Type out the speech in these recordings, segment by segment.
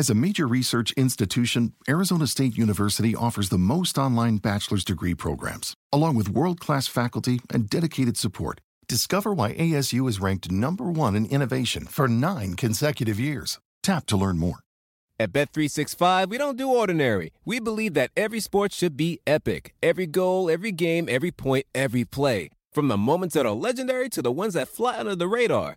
As a major research institution, Arizona State University offers the most online bachelor's degree programs, along with world-class faculty and dedicated support. Discover why ASU is ranked #1 in innovation for 9 consecutive years. Tap to learn more. At Bet365, we don't do ordinary. We believe that every sport should be epic. Every goal, every game, every point, every play. From the moments that are legendary to the ones that fly under the radar.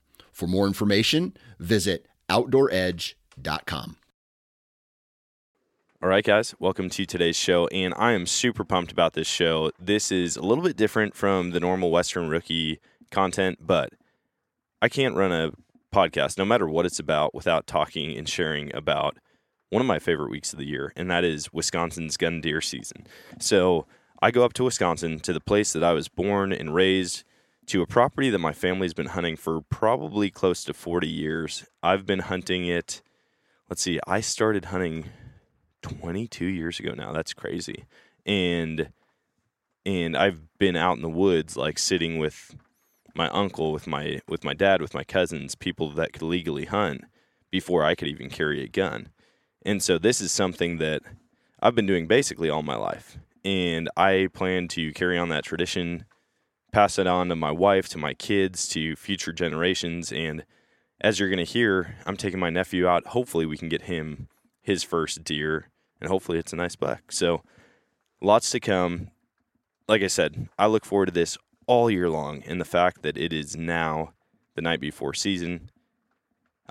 For more information, visit OutdoorEdge.com. All right, guys, welcome to today's show, and I am super pumped about this show. This is a little bit different from the normal Western Rookie content, but I can't run a podcast, no matter what it's about, without talking and sharing about one of my favorite weeks of the year, and that is Wisconsin's gun deer season. So I go up to Wisconsin, to the place that I was born and raised, to a property that my family's been hunting for probably close to 40 years. I've been hunting it, let's see, I started hunting 22 years ago now. That's crazy. And I've been out in the woods, like sitting with my uncle, with my dad, with my cousins, people that could legally hunt before I could even carry a gun. And so this is something that I've been doing basically all my life. And I plan to carry on that tradition, pass it on to my wife, to my kids, to future generations. And as you're going to hear, I'm taking my nephew out. Hopefully we can get him his first deer, and hopefully it's a nice buck. So lots to come. Like I said, I look forward to this all year long, and the fact that it is now the night before season,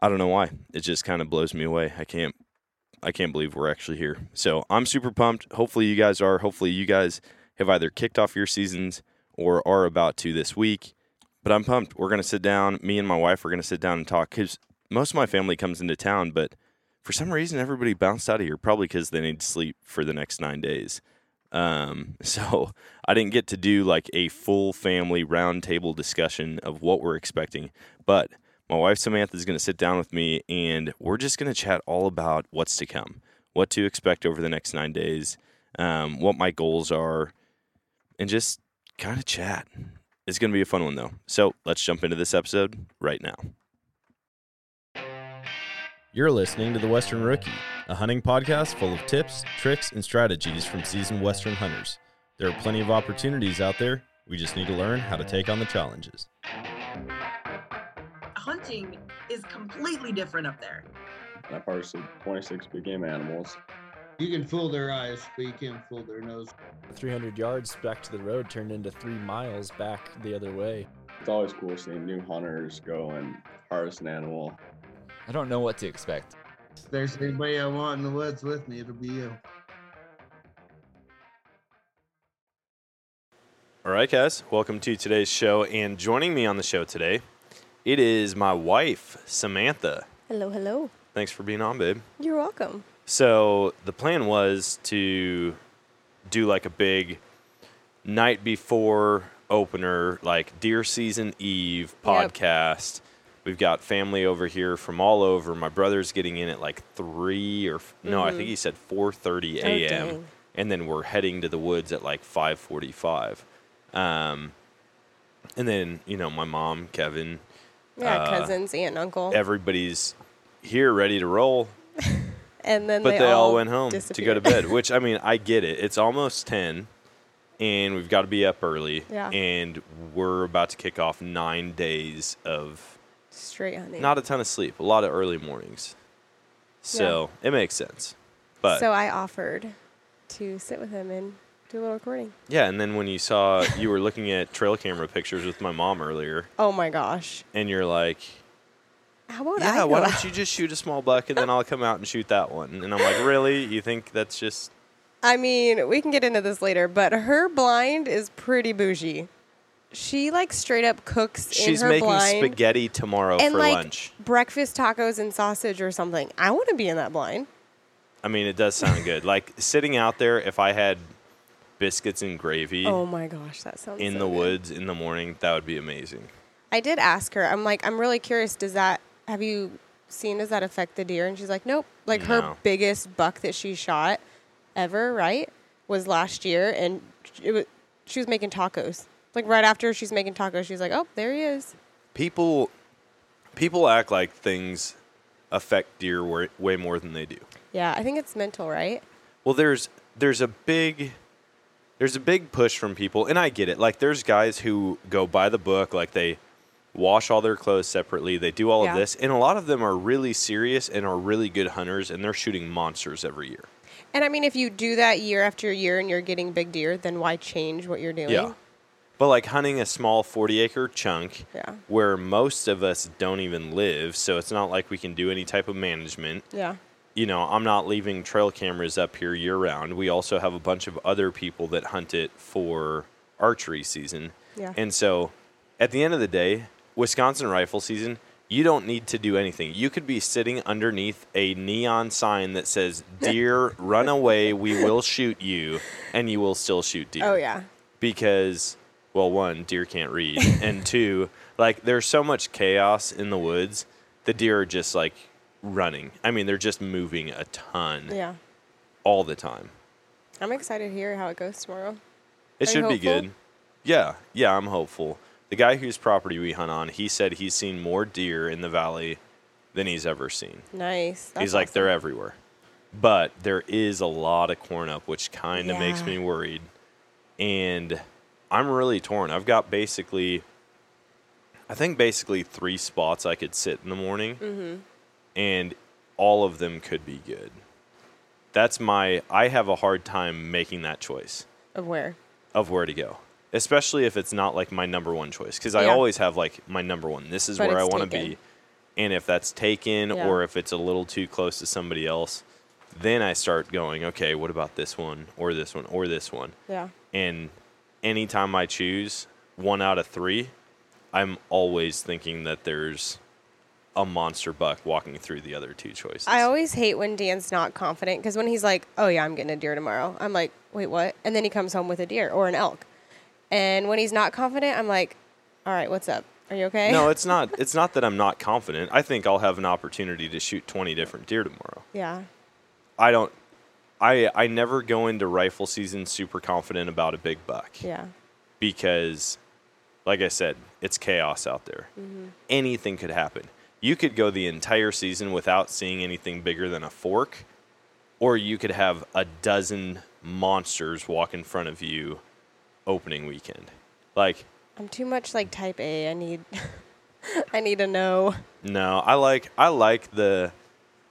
I don't know why. It just kind of blows me away. I can't believe we're actually here. So I'm super pumped. Hopefully you guys are. Hopefully you guys have either kicked off your seasons or are about to this week, but I'm pumped. We're going to sit down. Me and my wife are going to sit down and talk, because most of my family comes into town, but for some reason, everybody bounced out of here, probably because they need sleep for the next 9 days. So I didn't get to do like a full family roundtable discussion of what we're expecting, but my wife, Samantha, is going to sit down with me, and we're just going to chat all about what's to come, what to expect over the next 9 days, what my goals are, and just kind of chat. It's going to be a fun one, though. So let's jump into this episode right now. You're listening to The Western Rookie, a hunting podcast full of tips, tricks, and strategies from seasoned Western hunters. There are plenty of opportunities out there. We just need to learn how to take on the challenges. Hunting is completely different up there. I harvested 26 big game animals. You can fool their eyes, but you can't fool their nose. 300 yards back to the road turned into 3 miles back the other way. It's always cool seeing new hunters go and harvest an animal. I don't know what to expect. If there's anybody I want in the woods with me, it'll be you. All right, guys, welcome to today's show. And joining me on the show today, it is my wife, Samantha. Hello, hello. Thanks for being on, babe. You're welcome. So the plan was to do like a big night before opener, like deer season eve podcast. Yep. We've got family over here from all over. My brother's getting in at like I think he said 4:30 a.m. Oh, and then we're heading to the woods at like 5:45. And then, you know, my mom, Kevin, cousins, aunt, uncle, everybody's here ready to roll. And then but they all went home to go to bed, which, I mean, I get it. It's almost 10, and we've got to be up early. Yeah. And we're about to kick off 9 days of straight hunting. Not a ton of sleep, a lot of early mornings. So yeah. It makes sense. But so I offered to sit with him and do a little recording. Yeah, and then when you saw you were looking at trail camera pictures with my mom earlier. Oh, my gosh. And you're like... How about yeah, why don't you just shoot a small buck and then I'll come out and shoot that one? And I'm like, really? You think that's just... I mean, we can get into this later, but her blind is pretty bougie. She, like, straight up cooks in her blind. She's making spaghetti tomorrow for lunch. And, like, breakfast tacos and sausage or something. I want to be in that blind. I mean, it does sound good. Like, sitting out there, if I had biscuits and gravy... Oh, my gosh, that sounds in so the good. Woods in the morning, that would be amazing. I did ask her. I'm like, I'm really curious, does that affect the deer? And she's like, nope. Like, no. Her biggest buck that she shot ever, right, was last year. And she was making tacos. Like, right after she's making tacos, she's like, oh, there he is. People act like things affect deer way more than they do. Yeah, I think it's mental, right? Well, there's a big push from people, and I get it. Like, there's guys who go by the book, like, they wash all their clothes separately. They do all of this. And a lot of them are really serious and are really good hunters, and they're shooting monsters every year. And, I mean, if you do that year after year and you're getting big deer, then why change what you're doing? Yeah. But, like, hunting a small 40-acre chunk where most of us don't even live, so it's not like we can do any type of management. Yeah. You know, I'm not leaving trail cameras up here year-round. We also have a bunch of other people that hunt it for archery season. Yeah. And so at the end of the day, Wisconsin rifle season, you don't need to do anything. You could be sitting underneath a neon sign that says, deer, run away, we will shoot you, and you will still shoot deer. Oh, yeah. Because, well, one, deer can't read, and two, like, there's so much chaos in the woods, the deer are just, like, running. I mean, they're just moving a ton. Yeah. All the time. I'm excited to hear how it goes tomorrow. It should be good. Yeah. Yeah, I'm hopeful. The guy whose property we hunt on, he said he's seen more deer in the valley than he's ever seen. Nice. That's he's like, awesome. They're everywhere. But there is a lot of corn up, which kind of makes me worried. And I'm really torn. I've got basically 3 spots I could sit in the morning. Mm-hmm. And all of them could be good. I have a hard time making that choice. Of where to go. Especially if it's not, like, my number one choice. Because I always have, like, my number one. This is where I want to be. And if that's taken or if it's a little too close to somebody else, then I start going, okay, what about this one or this one or this one? Yeah. And anytime I choose 1 out of 3, I'm always thinking that there's a monster buck walking through the other 2 choices. I always hate when Dan's not confident. Because when he's like, oh, yeah, I'm getting a deer tomorrow. I'm like, wait, what? And then he comes home with a deer or an elk. And when he's not confident, I'm like, all right, what's up? Are you okay? No, it's not. It's not that I'm not confident. I think I'll have an opportunity to shoot 20 different deer tomorrow. Yeah. I never go into rifle season super confident about a big buck. Yeah. Because, like I said, it's chaos out there. Mm-hmm. Anything could happen. You could go the entire season without seeing anything bigger than a fork, or you could have a dozen monsters walk in front of you opening weekend. Like, I'm too much like type A. I need to know. No, I like the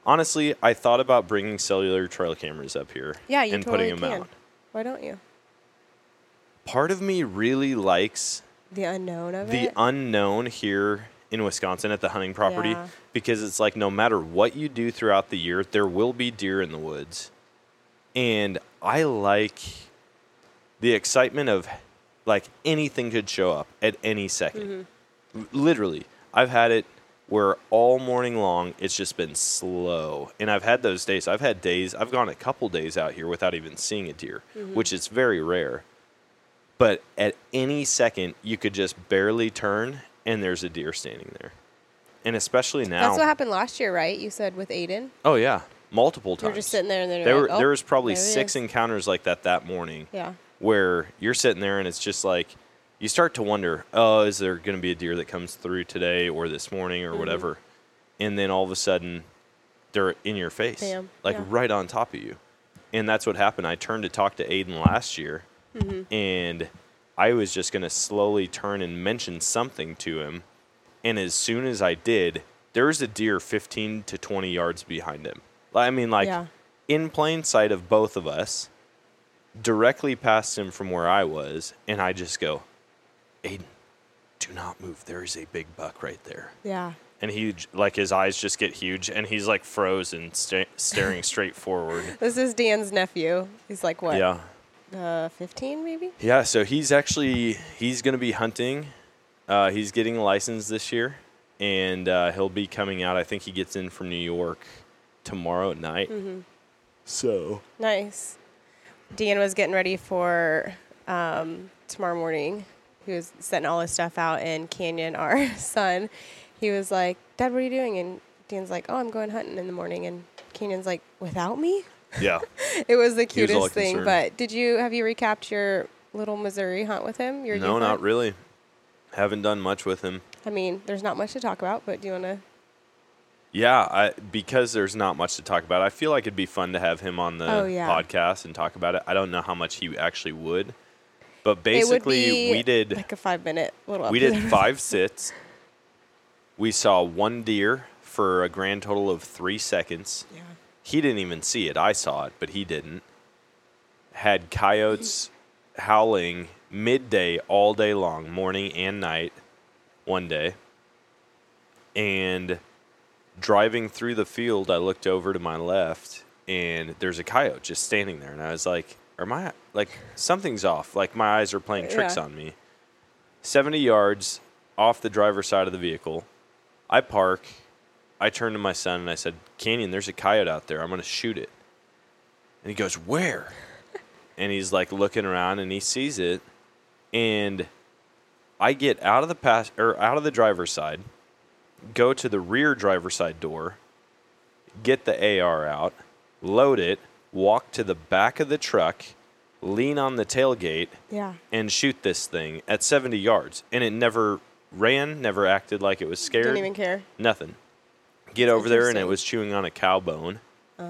honestly, I thought about bringing cellular trail cameras up here and totally putting them out. Why don't you? Part of me really likes the unknown of it. The unknown here in Wisconsin at the hunting property because it's like no matter what you do throughout the year, there will be deer in the woods. And I like the excitement of, like, anything could show up at any second. Mm-hmm. Literally. I've had it where all morning long it's just been slow. And I've had those days. I've gone a couple days out here without even seeing a deer, which is very rare. But at any second, you could just barely turn, and there's a deer standing there. And especially now. That's what happened last year, right? You said with Aiden? Oh, yeah. Multiple times. You're just sitting there, and then you're like, there was probably 6 encounters like that morning. Yeah. Where you're sitting there and it's just like you start to wonder, oh, is there going to be a deer that comes through today or this morning or whatever? And then all of a sudden they're in your face. Damn. Like yeah. right on top of you. And that's what happened. I turned to talk to Aiden last year, mm-hmm. and I was just going to slowly turn and mention something to him. And as soon as I did, there was a deer 15 to 20 yards behind him. I mean, like yeah. in plain sight of both of us, directly past him from where I was. And I just go, Aiden, do not move. There is a big buck right there. Yeah. And he, like, his eyes just get huge, and he's, like, frozen, staring straight forward. This is Dan's nephew. He's, like, what? Yeah. 15, maybe? Yeah, so he's actually, he's going to be hunting. He's getting licensed this year, and he'll be coming out. I think he gets in from New York tomorrow night. Mm-hmm. So. Nice. Dan was getting ready for tomorrow morning. He was setting all his stuff out, and Canyon, our son, he was like, Dad, what are you doing? And Dan's like, oh, I'm going hunting in the morning. And Keenan's like, without me? Yeah. It was the cutest thing. Concerned. But have you recapped your little Missouri hunt with him? No, not really. Haven't done much with him. I mean, there's not much to talk about, but do you want to? Yeah, because there's not much to talk about. I feel like it'd be fun to have him on the podcast and talk about it. I don't know how much he actually would. But basically, we did like a 5-minute little. We did 5 sits. We saw one deer for a grand total of 3 seconds. Yeah. He didn't even see it. I saw it, but he didn't. Had coyotes howling midday all day long, morning and night, one day. And driving through the field, I looked over to my left, and there's a coyote just standing there. And I was like, something's off. Like, my eyes are playing tricks on me. 70 yards off the driver's side of the vehicle. I park, I turn to my son, and I said, Canyon, there's a coyote out there. I'm going to shoot it. And he goes, where? And he's, like, looking around, and he sees it. And I get out of the driver's side, go to the rear driver's side door, get the AR out, load it, walk to the back of the truck, lean on the tailgate, and shoot this thing at 70 yards. And it never ran, never acted like it was scared. Didn't even care. Nothing. Get over there, and it was chewing on a cow bone. Oh.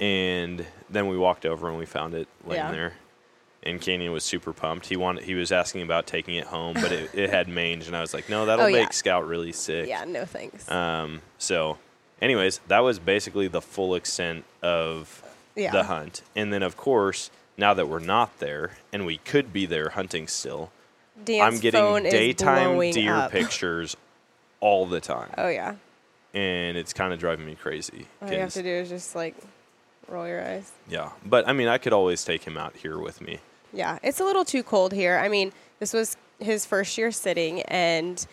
And then we walked over, and we found it laying there. And Canyon was super pumped. He was asking about taking it home, but it had mange, and I was like, no, that'll make Scout really sick. Yeah, no thanks. So, anyways, that was basically the full extent of the hunt. And then, of course, now that we're not there, and we could be there hunting still, Dan's I'm getting daytime deer pictures all the time. Oh, yeah. And it's kind of driving me crazy. All you have to do is just, like, roll your eyes. Yeah. But, I mean, I could always take him out here with me. Yeah. It's a little too cold here. I mean, this was his first year sitting, and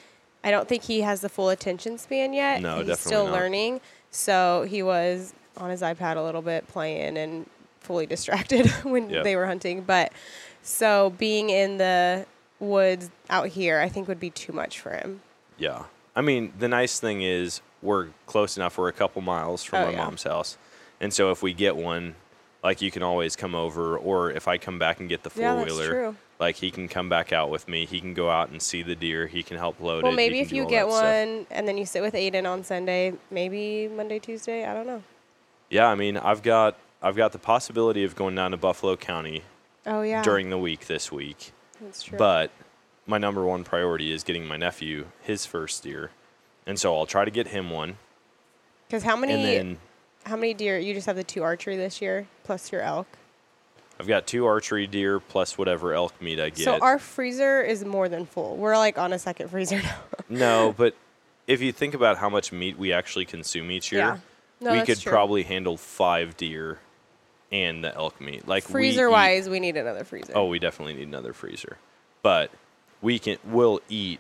I don't think he has the full attention span yet. No, definitely not. He's still learning. So he was on his iPad a little bit playing and fully distracted when they were hunting. But so being in the woods out here, I think, would be too much for him. Yeah. I mean, the nice thing is we're close enough. We're a couple miles from my mom's house. And so if we get one, like, you can always come over. Or if I come back and get the four-wheeler, like, he can come back out with me. He can go out and see the deer. He can help load it. Well, maybe if you get one and then you sit with Aiden on Sunday, maybe Monday, Tuesday. I don't know. Yeah, I mean, I've got the possibility of going down to Buffalo County during the week this week. That's true. But my number one priority is getting my nephew his first deer, and so I'll try to get him one. Because how many deer? You just have the 2 archery this year plus your elk. I've got 2 archery deer plus whatever elk meat I get. So our freezer is more than full. We're like on a second freezer now. No, but if you think about how much meat we actually consume each year, we could probably handle 5 deer and the elk meat. Like, freezer-wise, we need another freezer. Oh, we definitely need another freezer, but we'll eat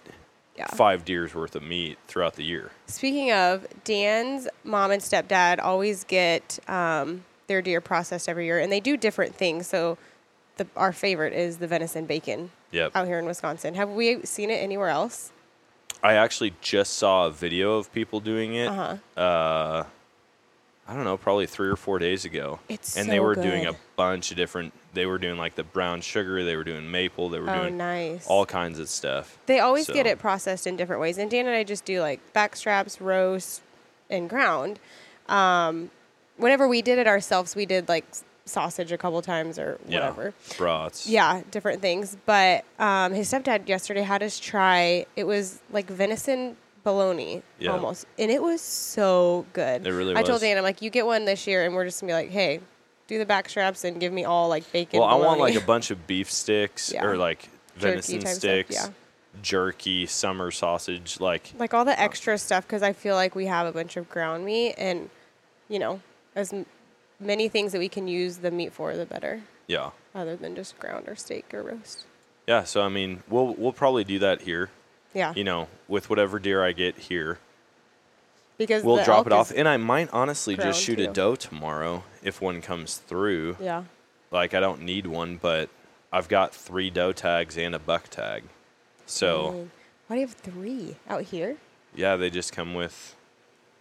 5 deers worth of meat throughout the year. Speaking of, Dan's mom and stepdad always get their deer processed every year, and they do different things. So our favorite is the venison bacon out here in Wisconsin. Have we seen it anywhere else? I actually just saw a video of people doing it. Uh-huh. I don't know, probably 3 or 4 days ago. They were doing a bunch of different. They were doing, like, the brown sugar. They were doing maple. They were doing all kinds of stuff. They always get it processed in different ways. And Dan and I just do, like, back straps, roast, and ground. Whenever we did it ourselves, we did like sausage a couple times or whatever. Yeah, brats. Yeah, different things. But his stepdad yesterday had us try, it was like venison bologna almost. And it was so good. It really was. I told Dan, I'm like, you get one this year and we're just going to be like, hey, do the back straps and give me all like bacon. Well, bologna. I want like a bunch of beef sticks or like venison sticks. Stuff, yeah. Jerky, summer sausage, like all the extra stuff, because I feel like we have a bunch of ground meat, and you know, as many things that we can use the meat for, the better. Yeah. Other than just ground or steak or roast. Yeah. So I mean, we'll probably do that here. Yeah. You know, with whatever deer I get here. Because we'll drop it off, and I might honestly just shoot a doe tomorrow if one comes through. Yeah. Like I don't need one, but I've got 3 doe tags and a buck tag. So, why do you have 3 out here? Yeah, they just come with.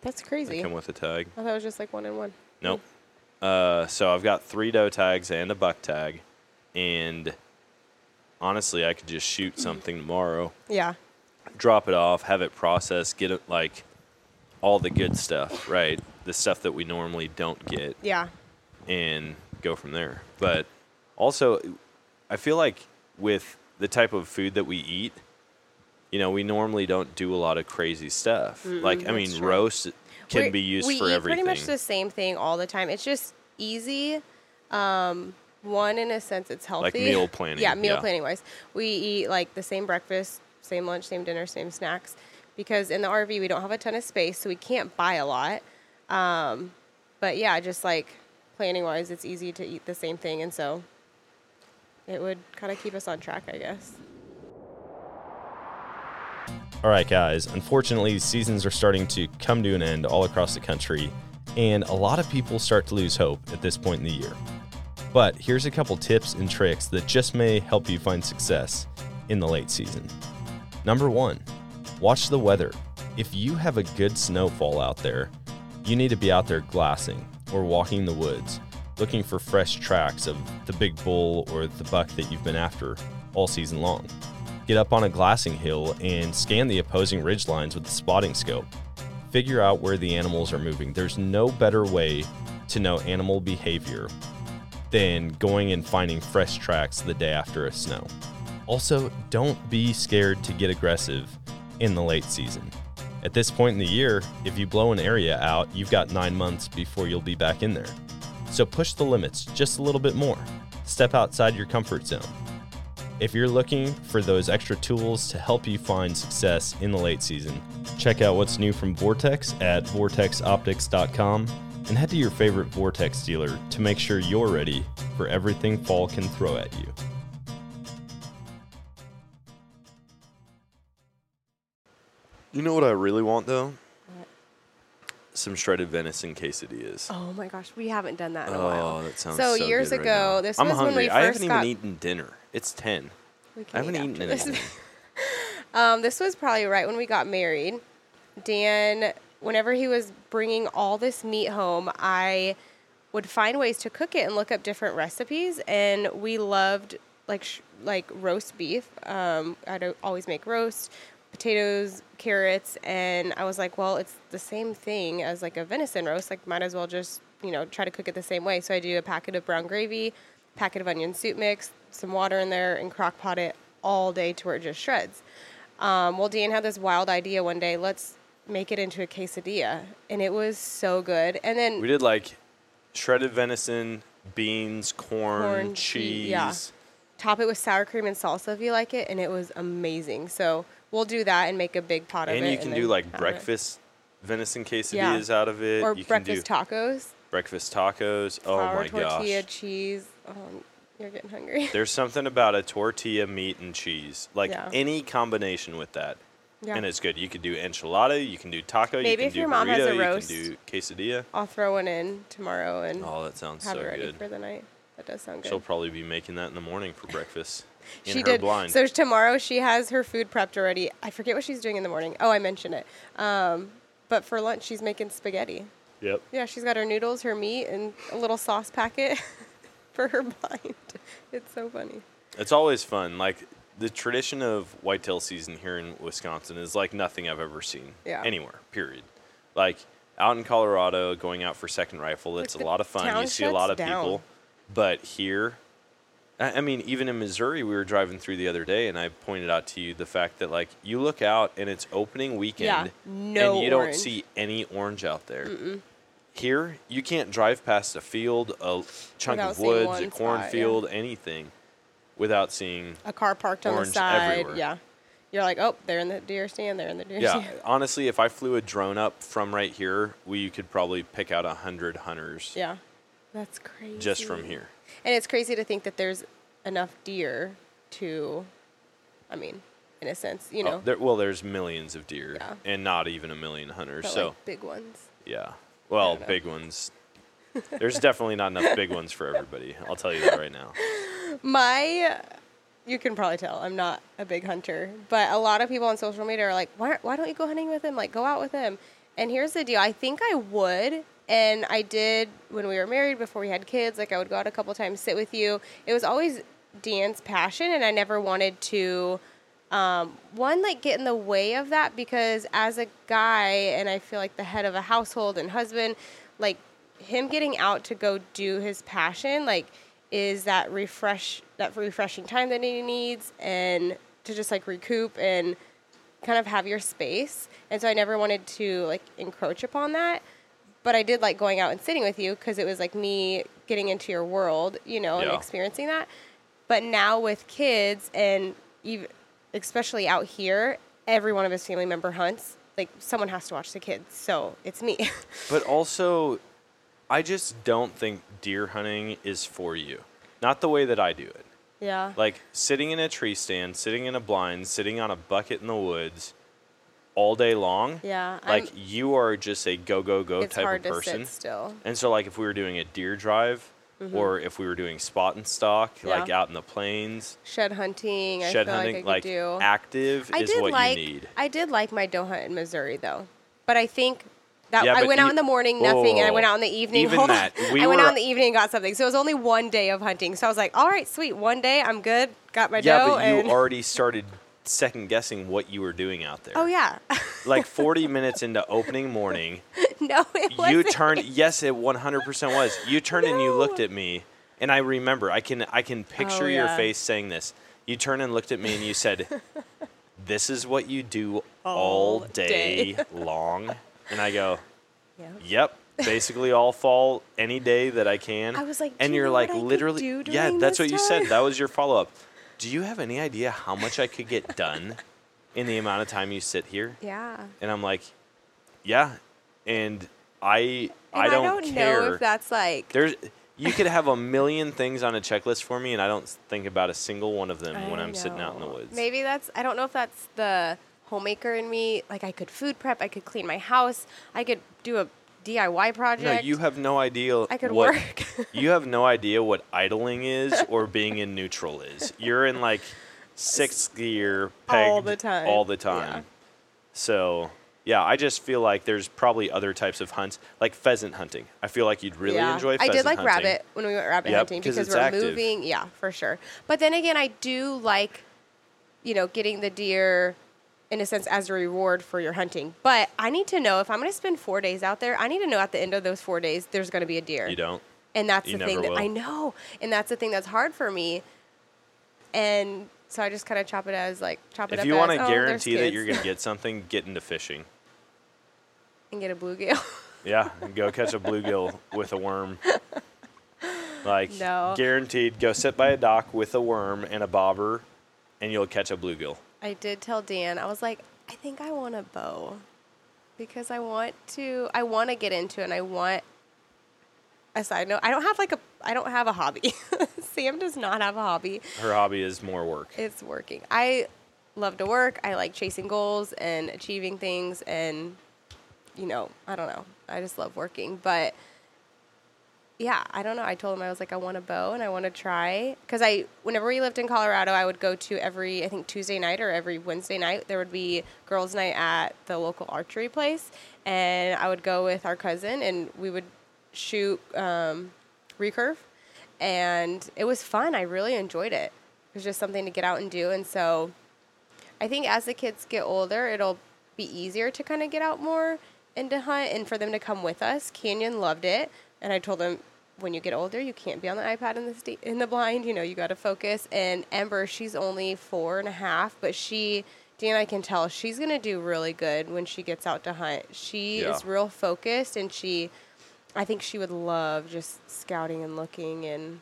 That's crazy. They come with a tag. I thought it was just like 1 and 1. Nope. So I've got 3 doe tags and a buck tag, and honestly, I could just shoot something tomorrow. Yeah. Drop it off, have it processed, get it like all the good stuff, right? The stuff that we normally don't get. Yeah. And go from there. But also, I feel like with the type of food that we eat, you know, we normally don't do a lot of crazy stuff. Mm-hmm, like, I mean, roast can be used for everything. We eat pretty much the same thing all the time. It's just easy. One, in a sense, it's healthy. Like meal planning. Yeah, meal planning-wise. We eat, like, the same breakfast, same lunch, same dinner, same snacks. Because in the RV, we don't have a ton of space, so we can't buy a lot. But, yeah, just, like, planning-wise, it's easy to eat the same thing, and so it would kind of keep us on track, I guess. All right, guys. Unfortunately, seasons are starting to come to an end all across the country, and a lot of people start to lose hope at this point in the year. But here's a couple tips and tricks that just may help you find success in the late season. Number 1, watch the weather. If you have a good snowfall out there, you need to be out there glassing or walking the woods, looking for fresh tracks of the big bull or the buck that you've been after all season long. Get up on a glassing hill and scan the opposing ridgelines with the spotting scope. Figure out where the animals are moving. There's no better way to know animal behavior than going and finding fresh tracks the day after a snow. Also, don't be scared to get aggressive in the late season. At this point in the year, if you blow an area out, you've got 9 months before you'll be back in there. So push the limits just a little bit more. Step outside your comfort zone. If you're looking for those extra tools to help you find success in the late season, check out what's new from Vortex at vortexoptics.com and head to your favorite Vortex dealer to make sure you're ready for everything fall can throw at you. You know what I really want, though? Some shredded venison quesadillas. Oh my gosh, we haven't done that in a while. Oh, that sounds so good. So years ago, this was when we first got. I haven't even eaten dinner. It's 10. I haven't eaten anything. This was probably right when we got married. Dan, whenever he was bringing all this meat home, I would find ways to cook it and look up different recipes. And we loved like roast beef. I'd always make roast. Potatoes, carrots, and I was like, well, it's the same thing as like a venison roast. Like, might as well just, you know, try to cook it the same way. So I do a packet of brown gravy, packet of onion soup mix, some water in there, and crock pot it all day to where it just shreds. Well, Dan had this wild idea one day. Let's make it into a quesadilla, and it was so good. And then we did like shredded venison, beans, corn cheese. Yeah. Top it with sour cream and salsa if you like it, and it was amazing. So we'll do that and make a big pot of it. And you can do like breakfast venison quesadillas out of it. Or breakfast tacos. Breakfast tacos. Oh my gosh. Tortilla, cheese. You're getting hungry. There's something about a tortilla, meat, and cheese. Like any combination with that. Yeah. And it's good. You could do enchilada. You can do taco. Maybe if your mom has a roast, you can do quesadilla. I'll throw one in tomorrow and have it ready for the night. That does sound good. She'll probably be making that in the morning for breakfast. Blind. So tomorrow she has her food prepped already. I forget what she's doing in the morning. Oh, I mentioned it. But for lunch, she's making spaghetti. Yep. Yeah, she's got her noodles, her meat, and a little sauce packet for her blind. It's so funny. It's always fun. Like, the tradition of whitetail season here in Wisconsin is like nothing I've ever seen anywhere, period. Like, out in Colorado, going out for second rifle, it's a lot of fun. You see a lot of people. But here, I mean, even in Missouri, we were driving through the other day, and I pointed out to you the fact that, like, you look out, and it's opening weekend, and you don't see any orange out there. Here, you can't drive past a field, a chunk of woods, a cornfield, anything, without seeing a car parked on the side. Everywhere. Yeah. You're like, oh, they're in the deer stand, they're in the deer stand. Yeah, honestly, if I flew a drone up from right here, we could probably pick out 100 hunters. Yeah, that's crazy. Just from here. And it's crazy to think that there's enough deer to, I mean, in a sense, you know. Well, there's millions of deer and not even a million hunters. But so like big ones. Yeah, well, big ones. There's definitely not enough big ones for everybody. I'll tell you that right now. You can probably tell I'm not a big hunter, but a lot of people on social media are like, why don't you go hunting with him? Like, go out with him. And here's the deal. I think I would, and I did when we were married, before we had kids. Like, I would go out a couple times, sit with you. It was always Dan's passion, and I never wanted to, get in the way of that, because as a guy, and I feel like the head of a household and husband, like, him getting out to go do his passion, like, is that refreshing time that he needs, and to just like recoup and kind of have your space. And so I never wanted to like encroach upon that, but I did like going out and sitting with you, because it was like me getting into your world, you know, and experiencing that. But now with kids, and even especially out here, every one of his family member hunts. Like, someone has to watch the kids, so it's me. But also, I just don't think deer hunting is for you. Not the way that I do it. Yeah. Like, sitting in a tree stand, sitting in a blind, sitting on a bucket in the woods all day long. Yeah. Like, you are just a go, go, go type of person. It's hard to sit still. And so, like, if we were doing a deer drive, or if we were doing spot and stalk, like out in the plains. Shed hunting. I feel like I could do. Active is what you need. I did like my doe hunt in Missouri, though. But I think... I went out in the morning, nothing, and I went out in the evening. I went out in the evening and got something. So it was only one day of hunting. So I was like, all right, sweet, one day, I'm good, got my doe. Yeah, but you already started second-guessing what you were doing out there. Oh, yeah. Like 40 minutes into opening morning. No, it wasn't. You turned, yes, it 100% was. You turned and you looked at me, and I remember, I can picture your face saying this. You turned and looked at me, and you said, this is what you do all day long. And I go, yep, basically all fall, any day that I can. I was like, and you're like, literally, that's what you said. That was your follow up. Do you have any idea how much I could get done in the amount of time you sit here? Yeah. And I'm like, yeah, and I don't care. Know if that's like you could have a million things on a checklist for me, and I don't think about a single one of them when I'm sitting out in the woods. Maybe that's I don't know if that's the homemaker in me. Like, I could food prep, I could clean my house, I could do a DIY project. No, you have no idea. I could work. You have no idea what idling is or being in neutral is. You're in like sixth gear, pegged all the time. Yeah. So yeah, I just feel like there's probably other types of hunts, like pheasant hunting. I feel like you'd really enjoy pheasant hunting. I did like hunting. Rabbit when we went rabbit hunting, because we're active. Moving. Yeah, for sure. But then again, I do like, you know, getting the deer in a sense as a reward for your hunting. But I need to know, if I'm going to spend 4 days out there, I need to know at the end of those 4 days there's going to be a deer. You don't. And that's the thing that I know. And that's the thing that's hard for me. And so I just kind of chop it up. If you want to guarantee that you're going to get something, get into fishing. And get a bluegill. Yeah, and go catch a bluegill with a worm. Like, guaranteed, go sit by a dock with a worm and a bobber, and you'll catch a bluegill. I did tell Dan, I was like, I think I want a bow, because I want to get into it, and I want, a side note, I don't have a hobby. Sam does not have a hobby. Her hobby is more work. It's working. I love to work. I like chasing goals and achieving things, and, you know, I don't know. I just love working, but yeah, I don't know. I told him, I was like, I want a bow and I want to try. Because whenever we lived in Colorado, I would go to every, I think, Tuesday night or every Wednesday night, there would be girls' night at the local archery place. And I would go with our cousin, and we would shoot recurve. And it was fun. I really enjoyed it. It was just something to get out and do. And so I think as the kids get older, it'll be easier to kind of get out more and to hunt and for them to come with us. Canyon loved it. And I told him, when you get older, you can't be on the iPad in the blind. You know, you got to focus. And Ember, she's only 4.5, but she, Dan, I can tell she's going to do really good when she gets out to hunt. She is real focused, and I think she would love just scouting and looking. And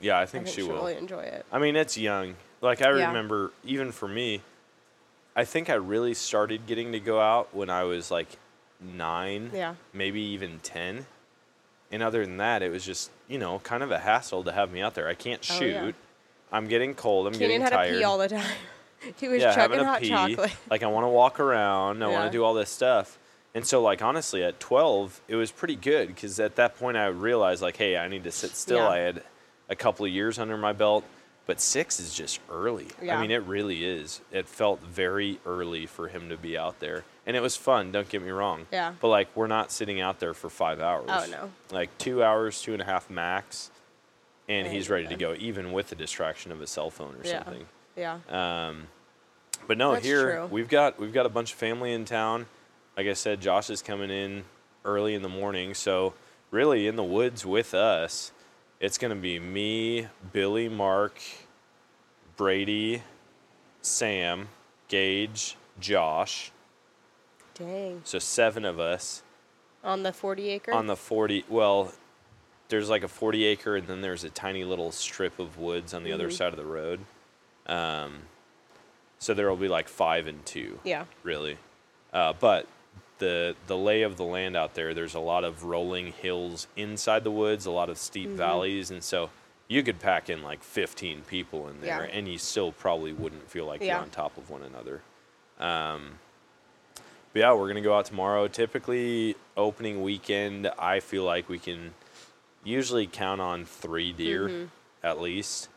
yeah, I think she will really enjoy it. I mean, it's young. Like, I remember, even for me, I think I really started getting to go out when I was like 9, maybe even 10. And other than that, it was just, you know, kind of a hassle to have me out there. I can't shoot. I'm getting cold. I'm Canyon getting tired. Canyon had to pee all the time. He was chugging hot chocolate. Like, I want to walk around. I want to do all this stuff. And so, like, honestly, at 12, it was pretty good because at that point I realized, like, hey, I need to sit still. I had a couple of years under my belt. But 6 is just early. I mean, it really is. It felt very early for him to be out there. And it was fun, don't get me wrong. Yeah. But, like, we're not sitting out there for 5 hours. Oh, no. Like, 2 hours, 2.5 max, and he's ready to go, even with the distraction of a cell phone or something. Yeah. But, no, that's here true. We've got a bunch of family in town. Like I said, Josh is coming in early in the morning. So, really, in the woods with us, it's going to be me, Billy, Mark, Brady, Sam, Gage, Josh. Dang. So 7 of us. On the 40-acre? On the 40, well, there's like a 40-acre, and then there's a tiny little strip of woods on the other side of the road. So there will be like 5 and 2. Yeah. Really. But the lay of the land out there, there's a lot of rolling hills inside the woods, a lot of steep valleys, and so you could pack in like 15 people in there, and you still probably wouldn't feel like you're on top of one another. But yeah, we're going to go out tomorrow. Typically, opening weekend, I feel like we can usually count on 3 deer at least.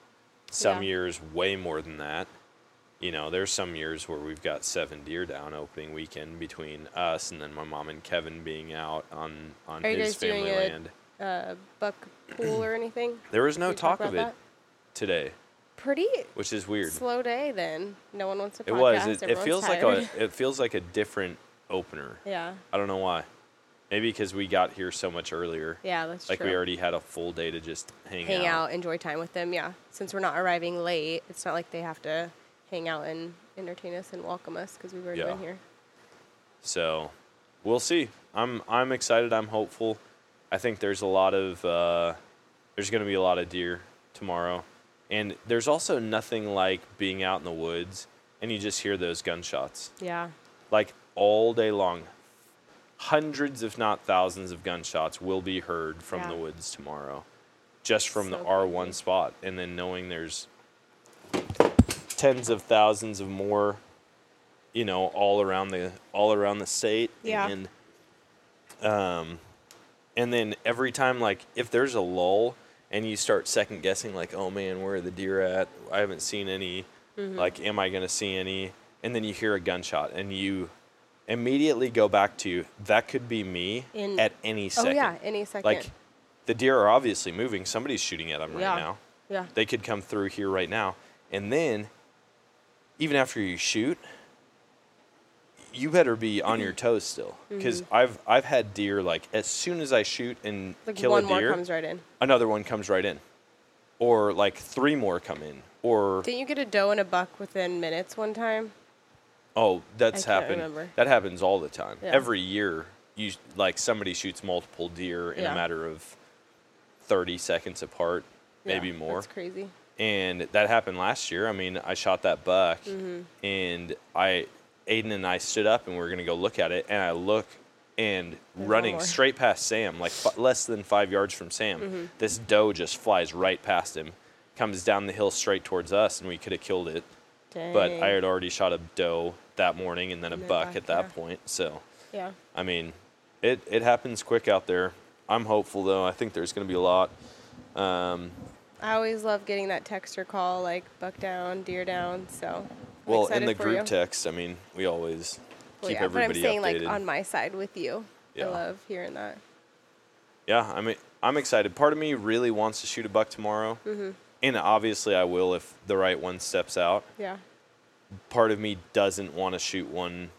Some years, way more than that. You know, there's some years where we've got 7 deer down opening weekend between us and then my mom and Kevin being out on his family land. Are you guys doing a buck pool or anything? There was no talk of it today. Pretty, which is weird. Slow day then. No one wants to podcast. It was. It feels tired. It feels like a different opener. Yeah. I don't know why. Maybe because we got here so much earlier. Yeah, that's true. Like we already had a full day to just hang out, enjoy time with them. Yeah. Since we're not arriving late, it's not like they have to hang out and entertain us and welcome us because we've already been here. So, we'll see. I'm excited. I'm hopeful. I think there's a lot of there's going to be a lot of deer tomorrow. And there's also nothing like being out in the woods and you just hear those gunshots. Yeah. Like all day long, hundreds if not thousands of gunshots will be heard from the woods tomorrow just from the R1 spot. And then knowing there's tens of thousands of more, you know, all around the state. Yeah. And then every time, like if there's a lull, and you start second guessing, like, oh man, where are the deer at? I haven't seen any. Like, am I going to see any? And then you hear a gunshot, and you immediately go back to, that could be me at any second. Oh, yeah, any second. Like, the deer are obviously moving. Somebody's shooting at them right now. Yeah. They could come through here right now. And then, even after you shoot, you better be on your toes still, because I've had deer, like, as soon as I shoot and like kill a deer, one more comes right in. Another one comes right in, or like 3 more come in, or didn't you get a doe and a buck within minutes one time? Oh, that's happened. Remember. That happens all the time. Yeah. Every year, you like somebody shoots multiple deer in a matter of 30 seconds apart, maybe more. That's crazy. And that happened last year. I mean, I shot that buck, and Aiden and I stood up and we were going to go look at it. And I look and running straight past Sam, like less than 5 yards from Sam, this doe just flies right past him, comes down the hill straight towards us, and we could have killed it. Dang. But I had already shot a doe that morning and then a buck at that point. So, yeah, I mean, it happens quick out there. I'm hopeful, though. I think there's going to be a lot. I always love getting that text or call, like buck down, deer down, so... Well, in the group text, I mean, we always keep everybody updated. But I'm saying, like, on my side with you. Yeah. I love hearing that. Yeah, I mean, I'm excited. Part of me really wants to shoot a buck tomorrow. And obviously I will if the right one steps out. Yeah. Part of me doesn't want to shoot one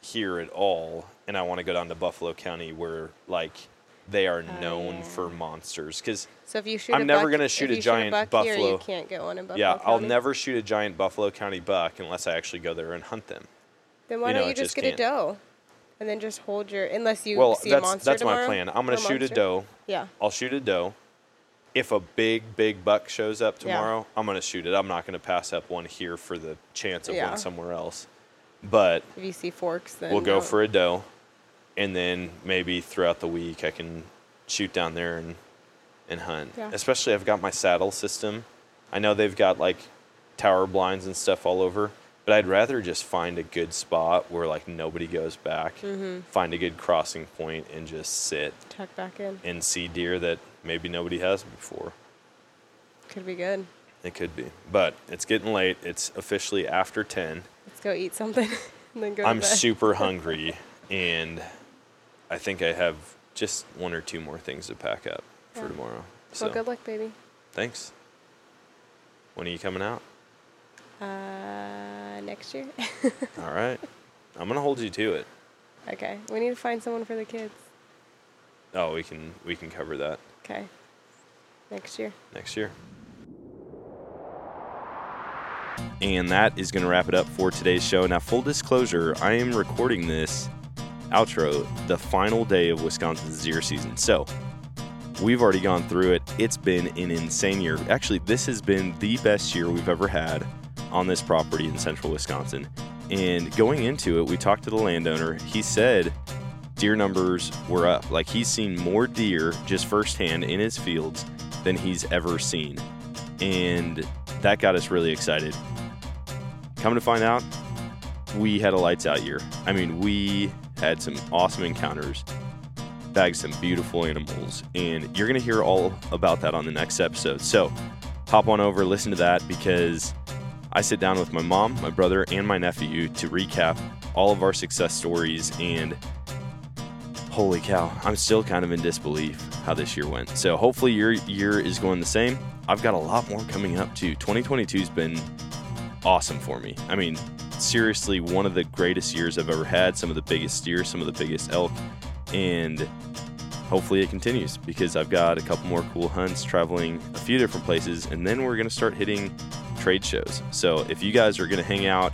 here at all, and I want to go down to Buffalo County where, like, they are known for monsters. Because so I'm never going to shoot a giant buffalo. Here, you can't get one in Buffalo County. I'll never shoot a giant Buffalo County buck unless I actually go there and hunt them. Then why don't you just get a doe? And then just hold your, unless you see a monster tomorrow. Well, that's my plan. I'm going to shoot a doe. Yeah. I'll shoot a doe. If a big buck shows up tomorrow, I'm going to shoot it. I'm not going to pass up one here for the chance of one somewhere else. But if you see forks, then we'll go for a doe. And then maybe throughout the week I can shoot down there and hunt. Yeah. Especially I've got my saddle system. I know they've got, like, tower blinds and stuff all over. But I'd rather just find a good spot where, like, nobody goes back, find a good crossing point, and just sit. Tuck back in. And see deer that maybe nobody has before. Could be good. It could be. But it's getting late. It's officially after 10. Let's go eat something and then go to bed. I'm super hungry, and I think I have just one or two more things to pack up for tomorrow. Well, good luck, baby. Thanks. When are you coming out? Next year. All right. I'm gonna hold you to it. Okay. We need to find someone for the kids. Oh, we can cover that. Okay. Next year. And that is gonna wrap it up for today's show. Now, full disclosure, I am recording this outro the final day of Wisconsin's deer season. So we've already gone through it. It's been an insane year. Actually, this has been the best year we've ever had on this property in central Wisconsin. And going into it, we talked to the landowner. He said deer numbers were up. Like, he's seen more deer just firsthand in his fields than he's ever seen. And that got us really excited. Come to find out, we had a lights out year. I mean, we had some awesome encounters, bagged some beautiful animals, and you're gonna hear all about that on the next episode. So hop on over, listen to that, because I sit down with my mom, my brother, and my nephew to recap all of our success stories, and holy cow, I'm still kind of in disbelief how this year went. So hopefully your year is going the same. I've got a lot more coming up too. 2022's been awesome for me. I mean, seriously, one of the greatest years I've ever had. Some of the biggest deer, some of the biggest elk, and hopefully it continues, because I've got a couple more cool hunts, traveling a few different places, and then we're going to start hitting trade shows. So if you guys are going to hang out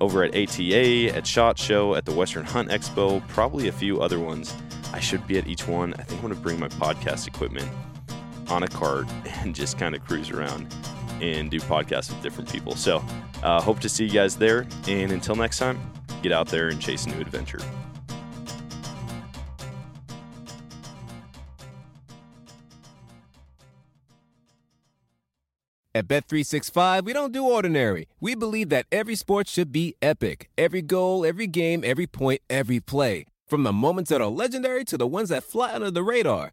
over at ATA, at SHOT Show, at the Western Hunt Expo, probably a few other ones, I should be at each one. I think I'm going to bring my podcast equipment on a cart and just kind of cruise around and do podcasts with different people. So hope to see you guys there, and until next time, get out there and chase a new adventure. At Bet365, we don't do ordinary. We believe that every sport should be epic. Every goal, every game, every point, every play. From the moments that are legendary to the ones that fly under the radar.